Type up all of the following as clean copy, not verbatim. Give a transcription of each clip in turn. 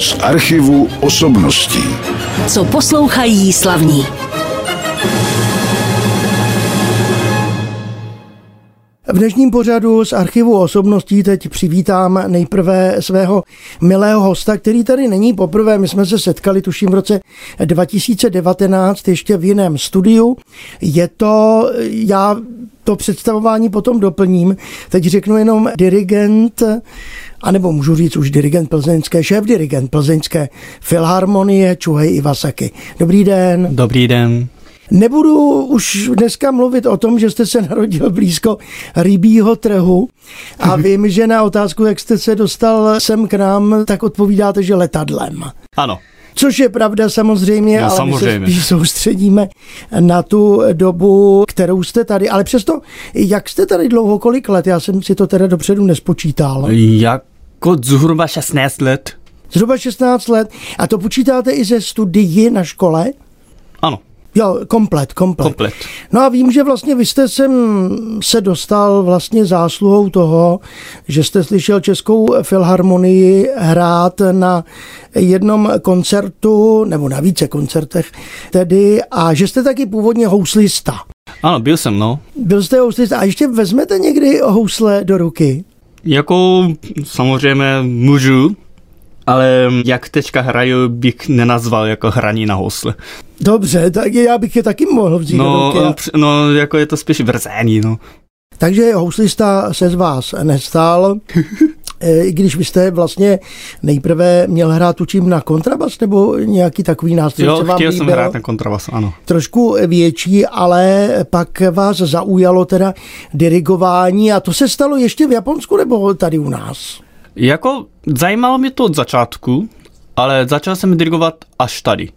Z archivu osobností. Co poslouchají slavní. V dnešním pořadu z archivu osobností teď přivítám nejprve svého milého hosta, který tady není poprvé. My jsme se setkali tuším v roce 2019 ještě v jiném studiu. Já to představování potom doplním. Teď řeknu jenom dirigent, anebo můžu říct už šéf dirigent Plzeňské filharmonie Chuhei Iwasaki. Dobrý den. Dobrý den. Nebudu už dneska mluvit o tom, že jste se narodil blízko rybího trhu a vím, že na otázku, jak jste se dostal sem k nám, tak odpovídáte, že letadlem. Ano. Což je pravda samozřejmě, ale samozřejmě. My se spíš soustředíme na tu dobu, kterou jste tady. Ale přesto, jak jste tady dlouho, kolik let? Já jsem si to teda dopředu nespočítal. Jako zhruba 16 let. Zhruba 16 let. A to počítáte i ze studií na škole? Ano. Jo, komplet. No a vím, že vlastně vy jste sem se dostal vlastně zásluhou toho, že jste slyšel Českou filharmonii hrát na jednom koncertu, nebo na více koncertech tedy, a že jste taky původně houslista. Ano, byl jsem, no. Byl jste houslista. A ještě vezmete někdy housle do ruky? Jako samozřejmě můžu. Ale jak teďka hraju, bych nenazval jako hraní na housle. Dobře, tak já bych je taky mohl vzít do ruky. No, jako je to spíš vrzení, no. Takže houslista se z vás nestal, i když byste vlastně nejprve měl hrát tučím na kontrabas nebo nějaký takový nástroj, co vám líbilo? Jo, chtěl jsem hrát na kontrabas, ano. Trošku větší, ale pak vás zaujalo teda dirigování a to se stalo ještě v Japonsku nebo tady u nás? Jako zajímalo mě to od začátku, ale začal jsem dirigovat až tady.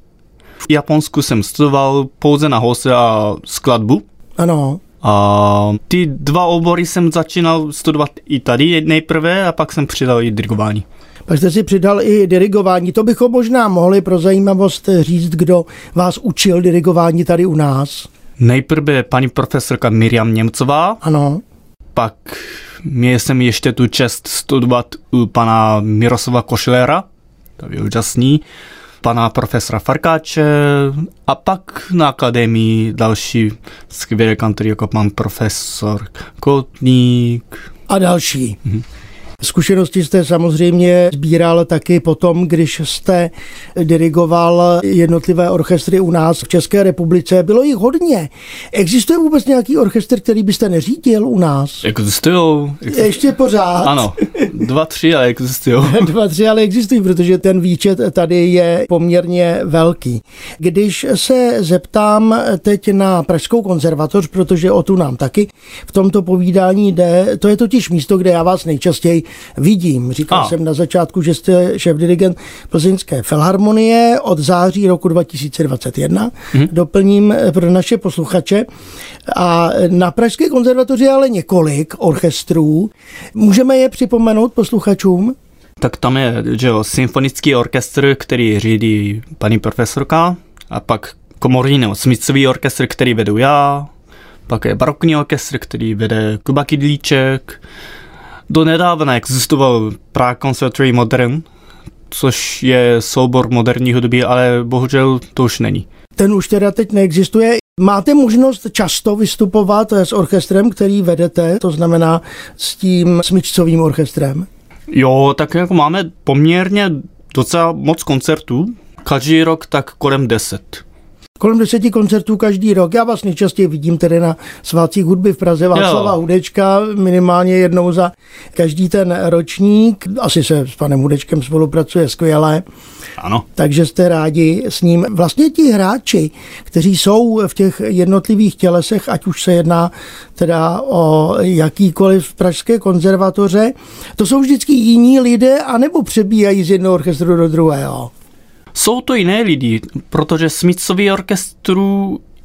V Japonsku jsem studoval pouze na housle a skladbu. Ano. A ty dva obory jsem začínal studovat i tady nejprve a pak jsem přidal i dirigování. Pak jste si přidal i dirigování. To bychom možná mohli pro zajímavost říct, kdo vás učil dirigování tady u nás. Nejprve paní profesorka Miriam Němcová. Ano. Pak měl jsem ještě tu čest studovat u pana Miroslava Košlera, to je úžasný, pana profesora Farkáče a pak na akademii další skvělé kantory jako pan profesor Kotník. A další. Zkušenosti jste samozřejmě sbíral taky potom, když jste dirigoval jednotlivé orchestry u nás v České republice. Bylo jich hodně. Existuje vůbec nějaký orchestr, který byste neřídil u nás? Existujou. Ještě pořád. Ano, 2, 3, ale existujou. 2, 3, ale existují, protože ten výčet tady je poměrně velký. Když se zeptám teď na Pražskou konzervatoř, protože o tu nám taky v tomto povídání jde, to je totiž místo, kde já vás nejčastěji vidím. Říkal jsem na začátku, že jste šéfdirigent Plzeňské filharmonie od září roku 2021. Doplním pro naše posluchače. A na Pražské konzervatoři ale několik orchestrů. Můžeme je připomenout posluchačům? Tak tam je, že jo, symfonický orchestr, který řídí paní profesorka, a pak komorní nebo smycový orchestr, který vedu já, pak je barokní orchestr, který vede Kuba Kidlíček. Donedávna existoval Prague Conservatory Modern, což je soubor moderní hudby, ale bohužel to už není. Ten už teda teď neexistuje. Máte možnost často vystupovat s orchestrem, který vedete, to znamená s tím smyčcovým orchestrem? Jo, tak jako máme poměrně docela moc koncertů, každý rok tak kolem 10. Kolem 10 koncertů každý rok. Já vás nejčastěji vidím tedy na svátcích hudby v Praze Václava Hudečka, minimálně jednou za každý ten ročník. Asi se s panem Hudečkem spolupracuje skvěle. Ano. Takže jste rádi s ním. Vlastně ti hráči, kteří jsou v těch jednotlivých tělesech, ať už se jedná teda o jakýkoliv Pražské konzervatoře, to jsou vždycky jiní lidé, anebo přebíjají z jednoho orchestru do druhého? Jsou to jiné lidi, protože smycový orchestr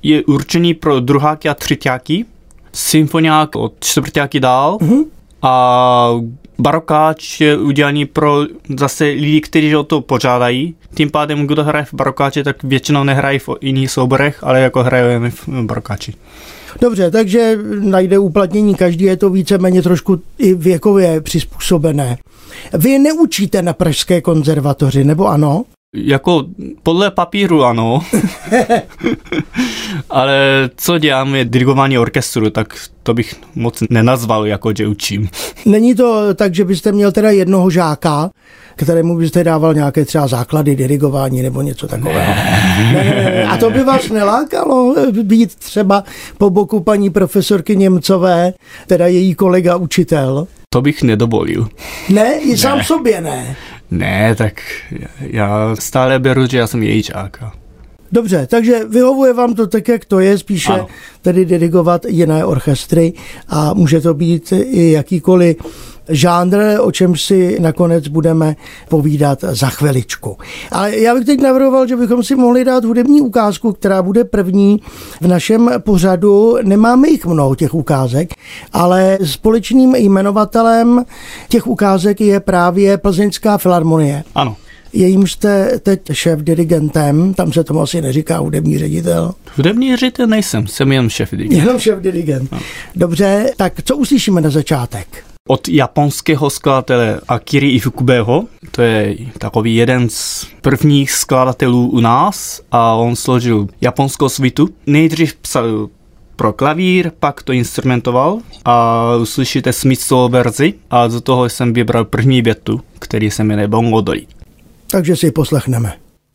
je určený pro druháky a třetíáky, symfoniák od čtvrtáky dál a barokáč je udělaný pro zase lidi, kteří o to požádají. Tím pádem, kdo hraje v barokáči, tak většinou nehrají v jiných souborech, ale jako hrajeme v barokáči. Dobře, takže najde uplatnění každý, je to víceméně trošku i věkově přizpůsobené. Vy neučíte na Pražské konzervatoři, nebo ano? Jako podle papíru ano, ale co dělám je dirigování orchestru, tak to bych moc nenazval, jako že učím. Není to tak, že byste měl teda jednoho žáka, kterému byste dával nějaké třeba základy dirigování nebo něco takového? Ne. A to by vás nelákalo být třeba po boku paní profesorky Němcové, teda její kolega učitel? To bych nedovolil. Ne? I sám sobě ne? Ne, tak já stále beru, že já jsem její žáka. Dobře, takže vyhovuje vám to tak, jak to je, spíše ano. Tedy dirigovat jiné orchestry a může to být i jakýkoliv žánr, o čem si nakonec budeme povídat za chviličku. Ale já bych teď navrhoval, že bychom si mohli dát hudební ukázku, která bude první v našem pořadu. Nemáme jich mnoho těch ukázek, ale společným jmenovatelem těch ukázek je právě Plzeňská filharmonie. Ano. Jejím jste teď šéf-dirigentem, tam se tomu asi neříká hudební ředitel. Hudební ředitel nejsem, jsem jen šéf-dirigent. Jenom šéf-dirigent. No. Dobře, tak co uslyšíme na začátek? Od japonského skladatele Akiry Ifukubeho, to je takový jeden z prvních skladatelů u nás a on složil japonskou svitu. Nejdřív psal pro klavír, pak to instrumentoval a uslyšíte smyslovou verzi a z toho jsem vybral první větu, který se jmenuje Bongo Dori. Takže si ji poslechneme.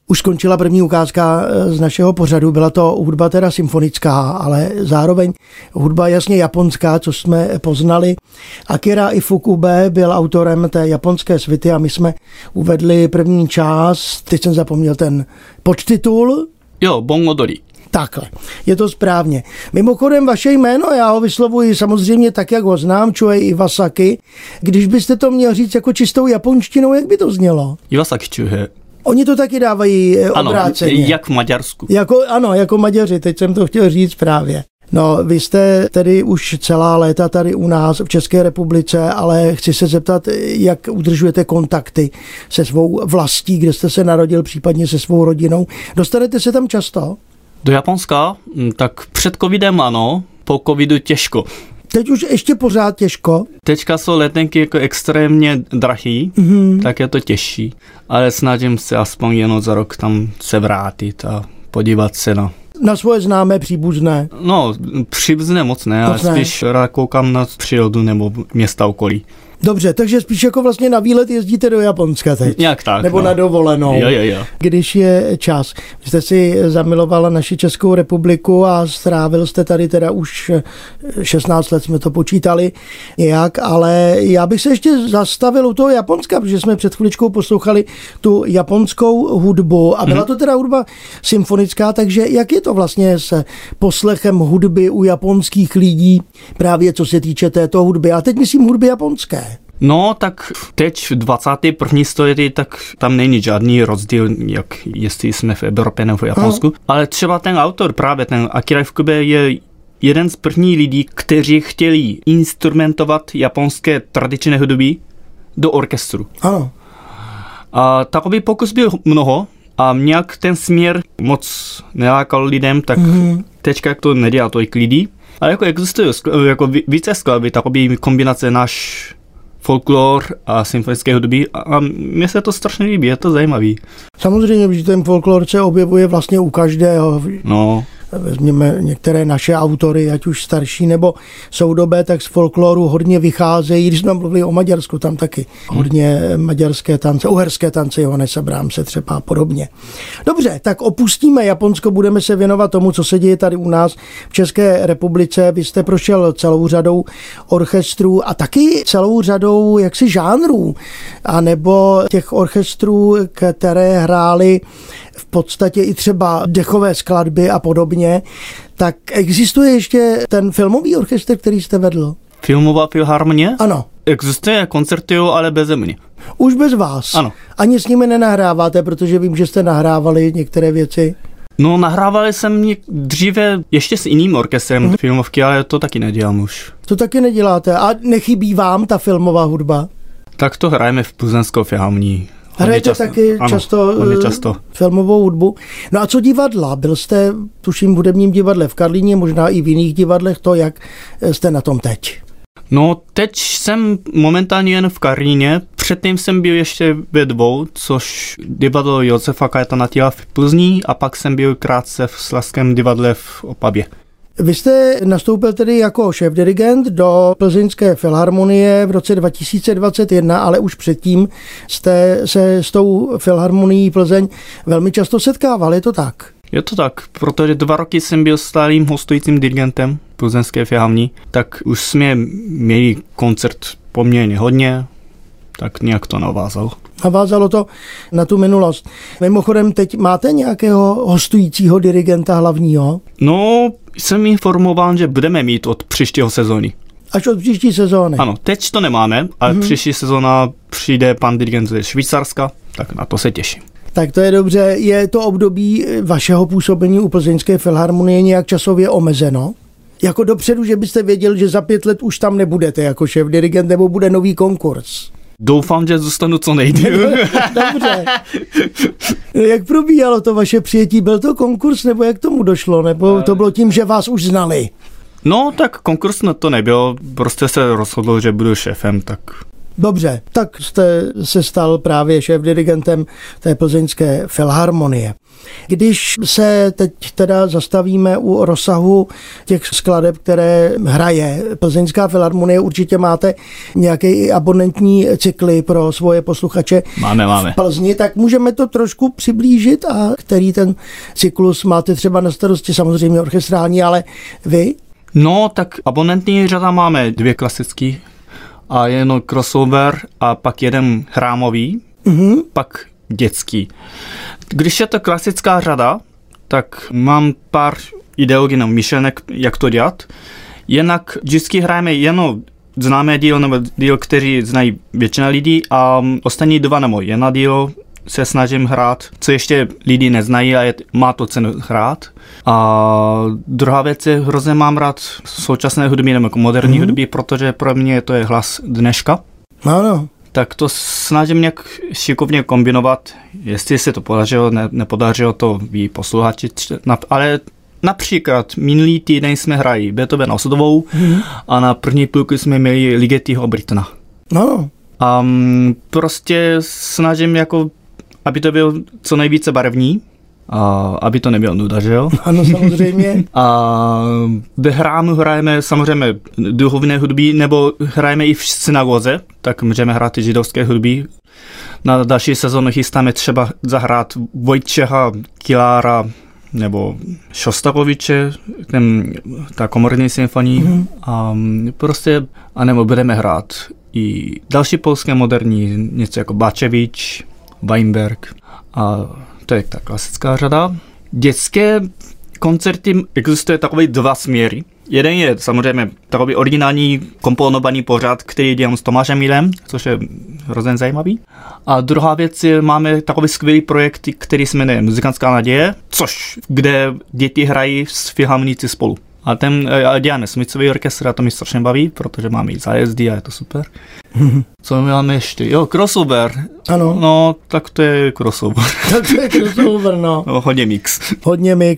Už skončila první ukázka z našeho pořadu, byla to hudba teda symfonická, ale zároveň hudba jasně japonská, co jsme poznali. Akira Ifukube byl autorem té japonské svity a my jsme uvedli první část, teď jsem zapomněl ten podtitul. Jo, Bongodori. Takhle, je to správně. Mimochodem vaše jméno, já ho vyslovuji samozřejmě tak, jak ho znám, Chuhei Iwasaki. Když byste to měl říct jako čistou japonštinou, jak by to znělo? Iwasaki Chuhei. Oni to taky dávají obráceně. Ano, jak v Maďarsku. Jako Maďaři, teď jsem to chtěl říct právě. No, vy jste tedy už celá léta tady u nás v České republice, ale chci se zeptat, jak udržujete kontakty se svou vlastí, kde jste se narodil, případně se svou rodinou. Dostanete se tam často? Do Japonska? Tak před covidem ano, po covidu těžko. Teď už ještě pořád těžko. Teďka jsou letenky jako extrémně drahý, tak je to těžší. Ale snažím se aspoň jenom za rok tam se vrátit a podívat se na svoje známé příbuzné. No, příbuzné moc ne, ale spíš rád koukám na přírodu nebo města okolí. Dobře, takže spíš jako vlastně na výlet jezdíte do Japonska teď. Nějak tak. Nebo na dovolenou. Jo. Když je čas. Vy jste si zamilovala naši Českou republiku a strávil jste tady teda už 16 let, jsme to počítali nějak, ale já bych se ještě zastavil u toho Japonska, protože jsme před chviličkou poslouchali tu japonskou hudbu a byla to teda hudba symfonická, takže jak je to vlastně s poslechem hudby u japonských lidí, právě co se týče této hudby. A teď myslím hudby japonské. No, tak teď v 21. století, tak tam není žádný rozdíl, jak jestli jsme v Evropě nebo v Japonsku. Ale třeba ten autor, právě ten Akira Ifukube, je jeden z prvních lidí, kteří chtěli instrumentovat japonské tradičné hudby do orchestru. Ano. A takový pokus byl mnoho a nějak ten směr moc nelákal lidem, tak teďka to nedělá tolik lidí. Ale jako existují jako více skladby, takový kombinace náš folklor a symfonické hudby a mně se to strašně líbí, je to zajímavý. Samozřejmě, že ten folklor se objevuje vlastně u každého. No. Vezměme některé naše autory, ať už starší nebo soudobé, tak z folkloru hodně vycházejí, když jsme mluvili o Maďarsku, tam taky hodně maďarské tance, uherské tance, Johannese Brahmse třeba podobně. Dobře, tak opustíme Japonsko, budeme se věnovat tomu, co se děje tady u nás v České republice. Vy jste prošel celou řadou orchestrů a taky celou řadou jaksi žánrů, anebo těch orchestrů, které hrály v podstatě i třeba dechové skladby a podobně. Tak existuje ještě ten filmový orchestr, který jste vedl? Filmová filharmonie? Ano. Existuje koncerty, ale bez mě. Už bez vás? Ano. Ani s nimi nenahráváte, protože vím, že jste nahrávali některé věci. No, nahrávali jsem dříve ještě s jiným orchestrem filmovky, ale to taky nedělám už. To taky neděláte. A nechybí vám ta filmová hudba? Tak to hrajeme v Plzeňské filharmonii. Hrajete taky často filmovou hudbu. No a co divadla? Byl jste, tuším, v Hudebním divadle v Karlíně, možná i v jiných divadlech, to jak jste na tom teď? No teď jsem momentálně jen v Karlíně, předtím jsem byl ještě ve dvou, což divadlo Josefa Kajetána Tyla v Plzni a pak jsem byl krátce v Slezském divadle v Opavě. Vy jste nastoupil tedy jako šéfdirigent do Plzeňské filharmonie v roce 2021, ale už předtím jste se s tou filharmonií Plzeň velmi často setkával, je to tak? Je to tak, protože 2 roky jsem byl stálým hostujícím dirigentem Plzeňské filharmonie, tak už jsme měli koncert poměrně hodně, tak nějak to navázalo. Navázalo to na tu minulost. Mimochodem, teď máte nějakého hostujícího dirigenta hlavního? No, jsem informován, že budeme mít od příštího sezóny. Až od příští sezóny? Ano, teď to nemáme, ale příští sezóna přijde pan dirigent ze Švýcarska, tak na to se těším. Tak to je dobře. Je to období vašeho působení u Plzeňské filharmonie nějak časově omezeno? Jako dopředu, že byste věděl, že za 5 let už tam nebudete jako šéfdirigent, nebo bude nový konkurs? Doufám, že zůstanu co nejdýl. Dobře. Jak probíhalo to vaše přijetí? Byl to konkurs, nebo jak tomu došlo? Nebo to bylo tím, že vás už znali? No, tak konkurs na to nebyl. Prostě se rozhodl, že budu šéfem, tak... Dobře, tak jste se stal právě šéfdirigentem té Plzeňské filharmonie. Když se teď teda zastavíme u rozsahu těch skladeb, které hraje Plzeňská filharmonie, určitě máte nějaké abonentní cykly pro svoje posluchače. Máme. V Plzni, tak můžeme to trošku přiblížit a který ten cyklus máte třeba na starosti, samozřejmě orchestrální, ale vy? No, tak abonentní řada máme 2 klasické a jenom crossover a pak jeden chrámový, pak dětský. Když je to klasická řada, tak mám pár ideologií nebo myšlenek, jak to dělat. Jinak vždycky hrajeme jenom známé dílo nebo dílo, který znají většina lidí, a ostatní 2 nebo jedno dílo se snažím hrát, co ještě lidi neznají a má to cenu hrát. A druhá věc je, hrozně mám rád současné hudby nebo moderní hudby, protože pro mě to je hlas dneška. Ano. Tak to snažím nějak šikovně kombinovat, jestli se to podařilo, nepodařilo to ví posluchači. Ale například minulý týden jsme hráli Beethoven osudovou a na první půlku jsme měli Ligetiho Brittena. Ano. A prostě snažím jako aby to bylo co nejvíce barevný, a aby to nebylo nuda, že jo? Ano, samozřejmě. A ve hrámu hrajeme samozřejmě duchovné hudby, nebo hrajeme i v synagoze, tak můžeme hrát i židovské hudby. Na další sezónu chystáme třeba zahrát Vojtěcha Kilara nebo Šostakoviče, ta komorní symfonie, a prostě, anebo budeme hrát i další polské moderní, něco jako Bacewicz, Weinberg, a to je ta klasická řada. Dětské koncerty existuje takové 2 směry. Jeden je samozřejmě takový originální komponovaný pořad, který dělám s Tomášem Mílem, což je hrozně zajímavý. A druhá věc je, máme takový skvělý projekt, který se jmenuje Muzikantská naděje, což kde děti hrají s filharmonici spolu. A ten děláme smycový orchestr a to mi strašně baví, protože máme i zájezdy a je to super. Co máme ještě? Jo, crossover. Ano. No, tak to je crossover. Tak to je crossover, no. No hodně mix.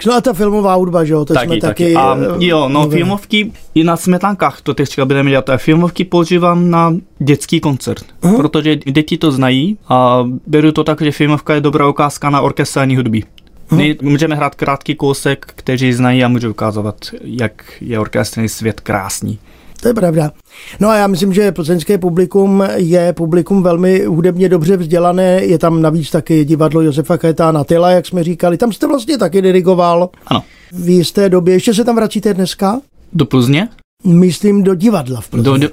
No a ta filmová hudba, že jo? To taky, jsme taky. A jo, no nevím. Filmovky i na Smetankách to teďka budeme dělat. A filmovky používám na dětský koncert, protože děti to znají a beru to tak, že filmovka je dobrá ukázka na orchestrální hudby. Můžeme hrát krátký kousek, který znají, a můžu ukázovat, jak je orchestrální svět krásný. To je pravda. No a já myslím, že plzeňské publikum je publikum velmi hudebně dobře vzdělané. Je tam navíc taky divadlo Josefa Kajetána Tyla, jak jsme říkali. Tam jste vlastně taky dirigoval. Ano. V jisté době. Ještě se tam vracíte dneska? Do Plzně? Myslím do divadla v Plzni.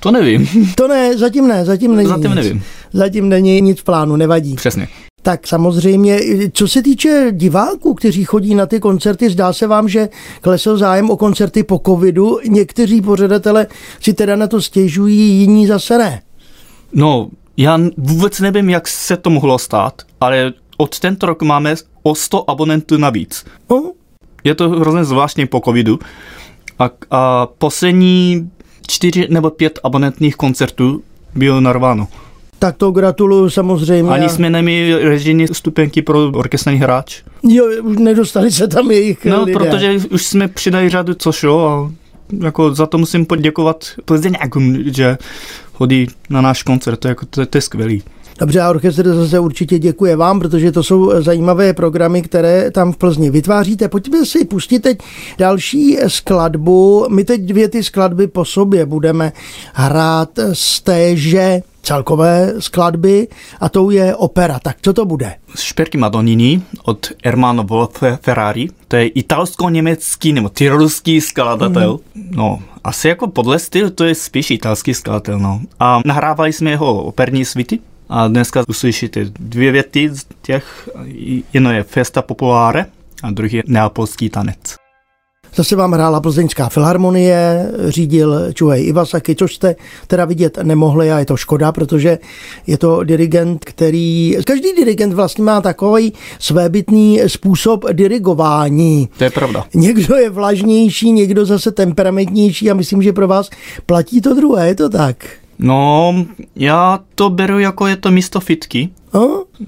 To nevím. To ne, zatím nevím. Zatím není nic v plánu, nevadí. Přesně. Tak samozřejmě, co se týče diváků, kteří chodí na ty koncerty, zdá se vám, že klesl zájem o koncerty po covidu? Někteří pořadatelé si teda na to stěžují, jiní zase ne. No, já vůbec nevím, jak se to mohlo stát, ale od tento rok máme o 100 abonentů navíc. Je to hrozně zvláštní po covidu. A poslední 4 nebo 5 abonentních koncertů bylo narváno. Tak to gratuluju samozřejmě. Ani jsme neměli režijní stupenky pro orchestrální hráč. Jo, už nedostali se tam jejich lidé. No, protože už jsme přidali řadu, což jo, a jako za to musím poděkovat Plzeňákům, že chodí na náš koncert, to je skvělý. Dobře, a orchestr zase určitě děkuje vám, protože to jsou zajímavé programy, které tam v Plzni vytváříte. Pojďme si pustit teď další skladbu. My teď dvě ty skladby po sobě budeme hrát z téže celkové skladby a tou je opera. Tak co to bude? Šperky Madoniny od Ermanno Wolf-Ferrari. To je italsko-německý nebo tyroský skladatel. No, asi jako podle stylu to je spíš italský skladatel, no. A nahrávali jsme jeho operní svity. A dneska uslyšíte dvě věty z těch, jedno je Festa Populare a druhý je Neapolský tanec. Zase vám hrála Plzeňská filharmonie, řídil Chuhei Iwasaki, což jste teda vidět nemohli a je to škoda, protože je to dirigent, který... Každý dirigent vlastně má takový svébytný způsob dirigování. To je pravda. Někdo je vlažnější, někdo zase temperamentnější a myslím, že pro vás platí to druhé, je to tak? No, já to beru jako je to místo fitky,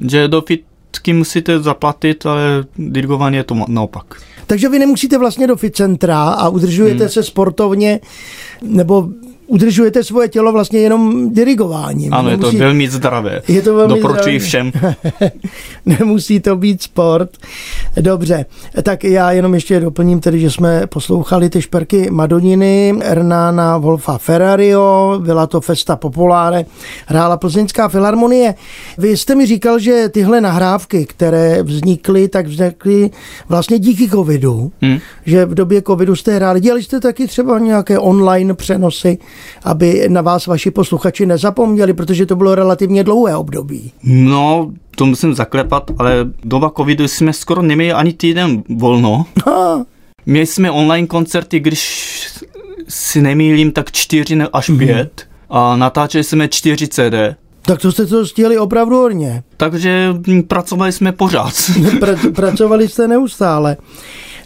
že do fitky musíte zaplatit, ale dirigování je to naopak. Takže vy nemusíte vlastně do fitcentra a udržujete se sportovně, nebo udržujete svoje tělo vlastně jenom dirigováním. Ano, nemusí... je to velmi zdravé. Doporučuji všem. Nemusí to být sport. Dobře, tak já jenom ještě doplním tedy, že jsme poslouchali ty Šperky Madoniny, Ermanna Wolfa-Ferrariho, byla to Festa Populare, hrála Plzeňská filharmonie. Vy jste mi říkal, že tyhle nahrávky, které vznikly, tak vznikly vlastně díky covidu, že v době covidu jste hráli. Dělali jste taky třeba nějaké online přenosy, aby na vás vaši posluchači nezapomněli, protože to bylo relativně dlouhé období. No, to musím zaklepat, ale doba covidu jsme skoro neměli ani týden volno. Měli jsme online koncerty, když si nemýlím, tak 4 až 5 a natáčeli jsme 4 CD. Tak to jste to stihli opravdu hodně. Takže pracovali jsme pořád. Pracovali jste neustále.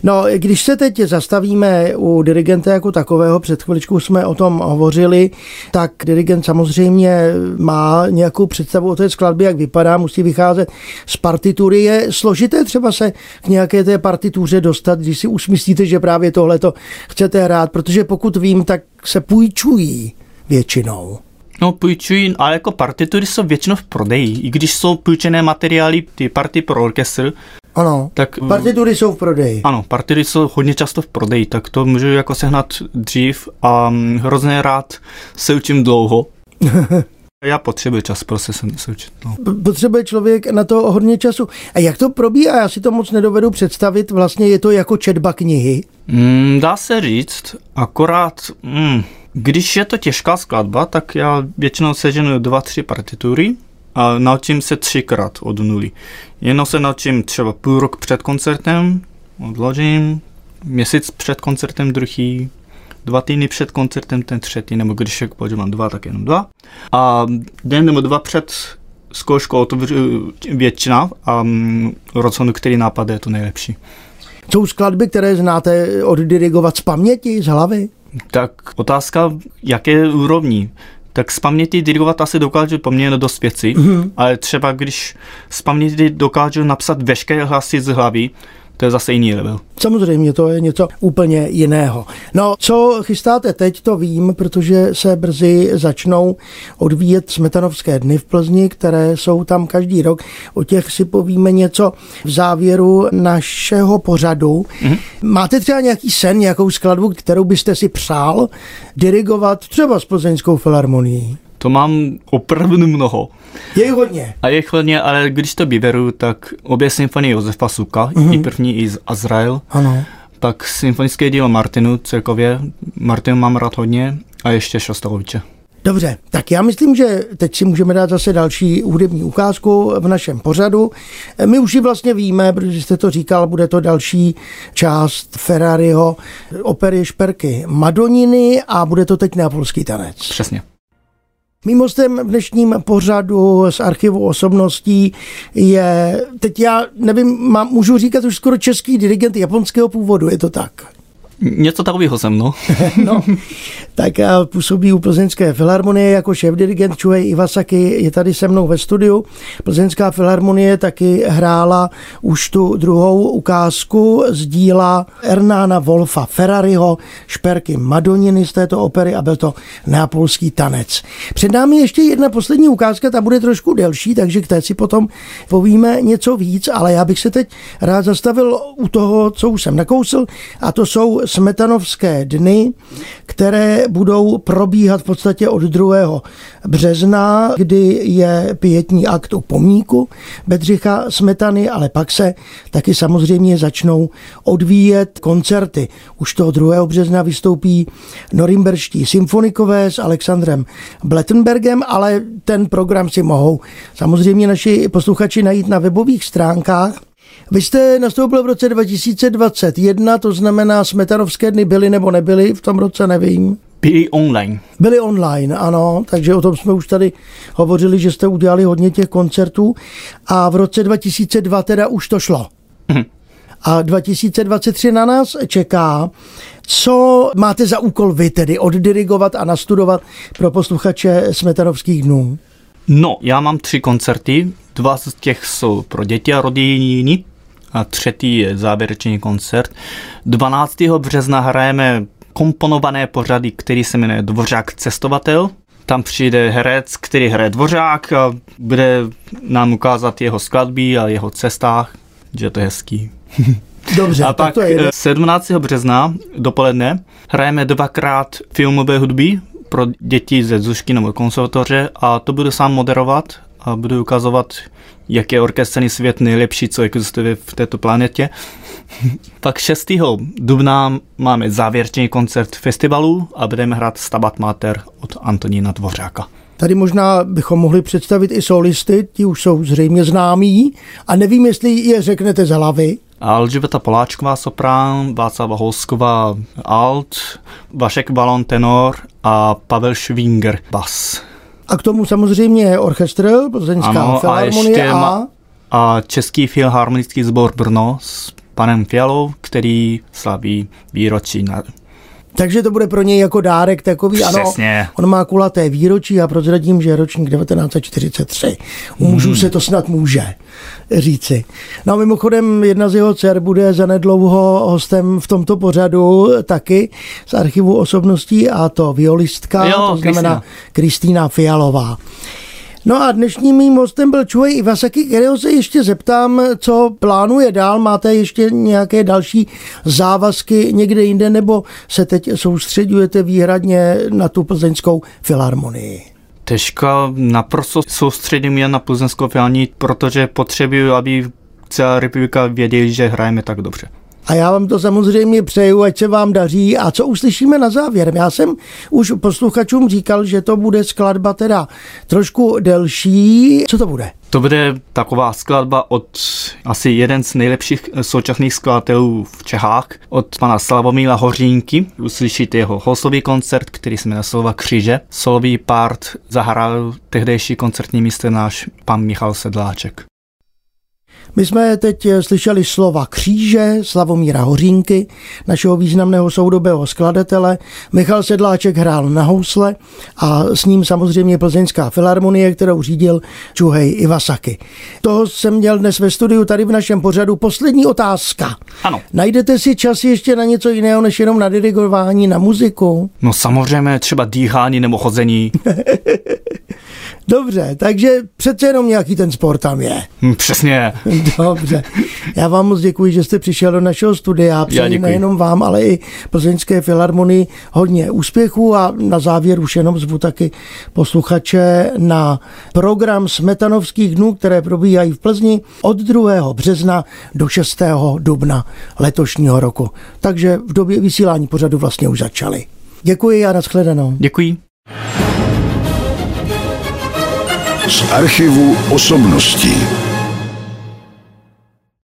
No, když se teď zastavíme u dirigenta jako takového, před chviličkou jsme o tom hovořili, tak dirigent samozřejmě má nějakou představu o té skladbě, jak vypadá, musí vycházet z partitury. Je složité třeba se k nějaké té partituře dostat, když si usmyslíte, že právě tohleto chcete hrát, protože pokud vím, tak se půjčují většinou. No, půjčují, ale jako partitury jsou většinou v prodeji, i když jsou půjčené materiály, ty party pro orchestr. Ano, tak, partitury jsou v prodeji. Ano, partitury jsou hodně často v prodeji, tak to můžu jako sehnat dřív a hrozně rád se učím dlouho. Já potřebuji čas, prostě se učit. No. Potřebuje člověk na to hodně času. A jak to probíhá? Já si to moc nedovedu představit. Vlastně je to jako četba knihy? Dá se říct, akorát... Když je to těžká skladba, tak já většinou seženu 2-3 partitury a naučím se 3krát od nuly. Jenom se naučím třeba půl rok před koncertem, odložím, měsíc před koncertem druhý, 2 týdny před koncertem ten třetí, nebo když je mám 2, tak jenom 2. A den nebo 2 před zkouškou otevřu většina a rozhodnu, který nápad je to nejlepší. Jsou skladby, které znáte oddirigovat z paměti, z hlavy? Tak otázka, jaké úrovni. Tak z paměti dirigovat asi dokážu poměrně dost věcí, ale třeba když z paměti dokážu napsat veškeré hlasy z hlavy, to je zase jiný level. Samozřejmě, to je něco úplně jiného. No, co chystáte teď, to vím, protože se brzy začnou odvíjet Smetanovské dny v Plzni, které jsou tam každý rok. O těch si povíme něco v závěru našeho pořadu. Máte třeba nějaký sen, nějakou skladbu, kterou byste si přál dirigovat třeba s Plzeňskou filharmonií? To mám opravdu mnoho. Je hodně, ale když to vyberu, tak obě symfonie Josefa Suka, i první i z Azrael, ano. Pak symfonické dílo Martinu celkově, Martinu mám rád hodně a ještě Šostakoviče. Dobře, tak já myslím, že teď si můžeme dát zase další hudební ukázku v našem pořadu. My už ji vlastně víme, protože jste to říkal, bude to další část Ferrariho opery Šperky Madoniny a bude to teď Neapolský tanec. Přesně. Mým hostem v dnešním pořadu z archivu osobností je, teď já nevím, můžu říkat už skoro český dirigent japonského původu, je to tak? Něco takového se mnou. No, tak působí u Plzeňské filharmonie jako šéfdirigent Chuhei Iwasaki, je tady se mnou ve studiu. Plzeňská filharmonie taky hrála už tu druhou ukázku z díla Ermanna Wolfa-Ferrariho Šperky Madoniny z této opery a byl to neapolský tanec. Před námi ještě jedna poslední ukázka, ta bude trošku delší, takže k té si potom povíme něco víc, ale já bych se teď rád zastavil u toho, co už jsem nakousil, a to jsou Smetanovské dny, které budou probíhat v podstatě od 2. března, kdy je pietní akt o pomníku Bedřicha Smetany, ale pak se taky samozřejmě začnou odvíjet koncerty. Už toho 2. března vystoupí norimberští symfonikové s Alexandrem Blettenbergem, ale ten program si mohou samozřejmě naši posluchači najít na webových stránkách. Vy jste nastoupil v roce 2021, to znamená Smetanovské dny byly nebo nebyly, v tom roce nevím. Byly online, ano, takže o tom jsme už tady hovořili, že jste udělali hodně těch koncertů a v roce 2002 teda už to šlo. A 2023 na nás čeká. Co máte za úkol vy tedy oddirigovat a nastudovat pro posluchače Smetanovských dnů? No, já mám 3 koncerty, 2 z těch jsou pro děti a rodiny a 3. je závěrečný koncert. 12. března hrajeme komponované pořady, který se jmenuje Dvořák Cestovatel. Tam přijde herec, který hraje Dvořák a bude nám ukázat jeho skladby a jeho cestách, že to je hezký. Dobře, a tak to je. 17. března dopoledne hrajeme 2krát filmové hudby pro děti ze Zušky nebo konzervatoře a to budu sám moderovat a budu ukazovat, jak je orchestrní svět nejlepší, co existuje v této planetě. Tak 6. dubna máme závěrečný koncert festivalu a budeme hrát Stabat Mater od Antonína Dvořáka. Tady možná bychom mohli představit i solisty, ti už jsou zřejmě známí a nevím, jestli je řeknete z hlavy. Alžbeta Poláčková soprán, Václava Housková alt, Vašek Ballon tenor a Pavel Schwinger bas. A k tomu samozřejmě orchestr, Plzeňská filharmonie a Český filharmonický sbor Brno s panem Fialou, který slaví výročí. Takže to bude pro něj jako dárek takový, přesně. Ano, on má kulaté výročí a prozradím, že je ročník 1943. Mužů se to snad může říci. No a mimochodem jedna z jeho dcer bude zanedlouho hostem v tomto pořadu taky z archivu osobností a to violistka, to znamená Kristýna Fialová. No a dnešním mým hostem byl Chuhei Iwasaki, kterého se ještě zeptám, co plánuje dál. Máte ještě nějaké další závazky někde jinde, nebo se teď soustředujete výhradně na tu Plzeňskou filharmonii? Težka naprosto soustředím jen na Plzeňskou filharmonii, protože potřebuju, aby celá republika věděla, že hrajeme tak dobře. A já vám to samozřejmě přeju, ať se vám daří. A co uslyšíme na závěr? Já jsem už posluchačům říkal, že to bude skladba teda trošku delší. Co to bude? To bude taková skladba od asi jeden z nejlepších současných skladatelů v Čechách, od pana Slavomíra Hořínky. Uslyšíte jeho hoslový koncert, který se jmenuje Slova kříže. Solový part zahrál tehdejší koncertní mistr náš pan Michal Sedláček. My jsme teď slyšeli Slova kříže Slavomíra Hořínky, našeho významného soudobého skladatele. Michal Sedláček hrál na housle a s ním samozřejmě Plzeňská filharmonie, kterou řídil Chuhei Iwasaki. Toho jsem měl dnes ve studiu tady v našem pořadu. Poslední otázka. Ano. Najdete si čas ještě na něco jiného, než jenom na dirigování, na muziku? No samozřejmě třeba dýchání nebo chození. Dobře, takže přece jenom nějaký ten sport tam je. Přesně. Dobře. Já vám moc děkuji, že jste přišel do našeho studia. Přeji nejenom vám, ale i Plzeňské filharmonii hodně úspěchů a na závěr už jenom zvu taky posluchače na program Smetanovských dnů, které probíhají v Plzni od 2. března do 6. dubna letošního roku. Takže v době vysílání pořadu vlastně už začaly. Děkuji a nashledanou. Děkuji. Z archivu osobností.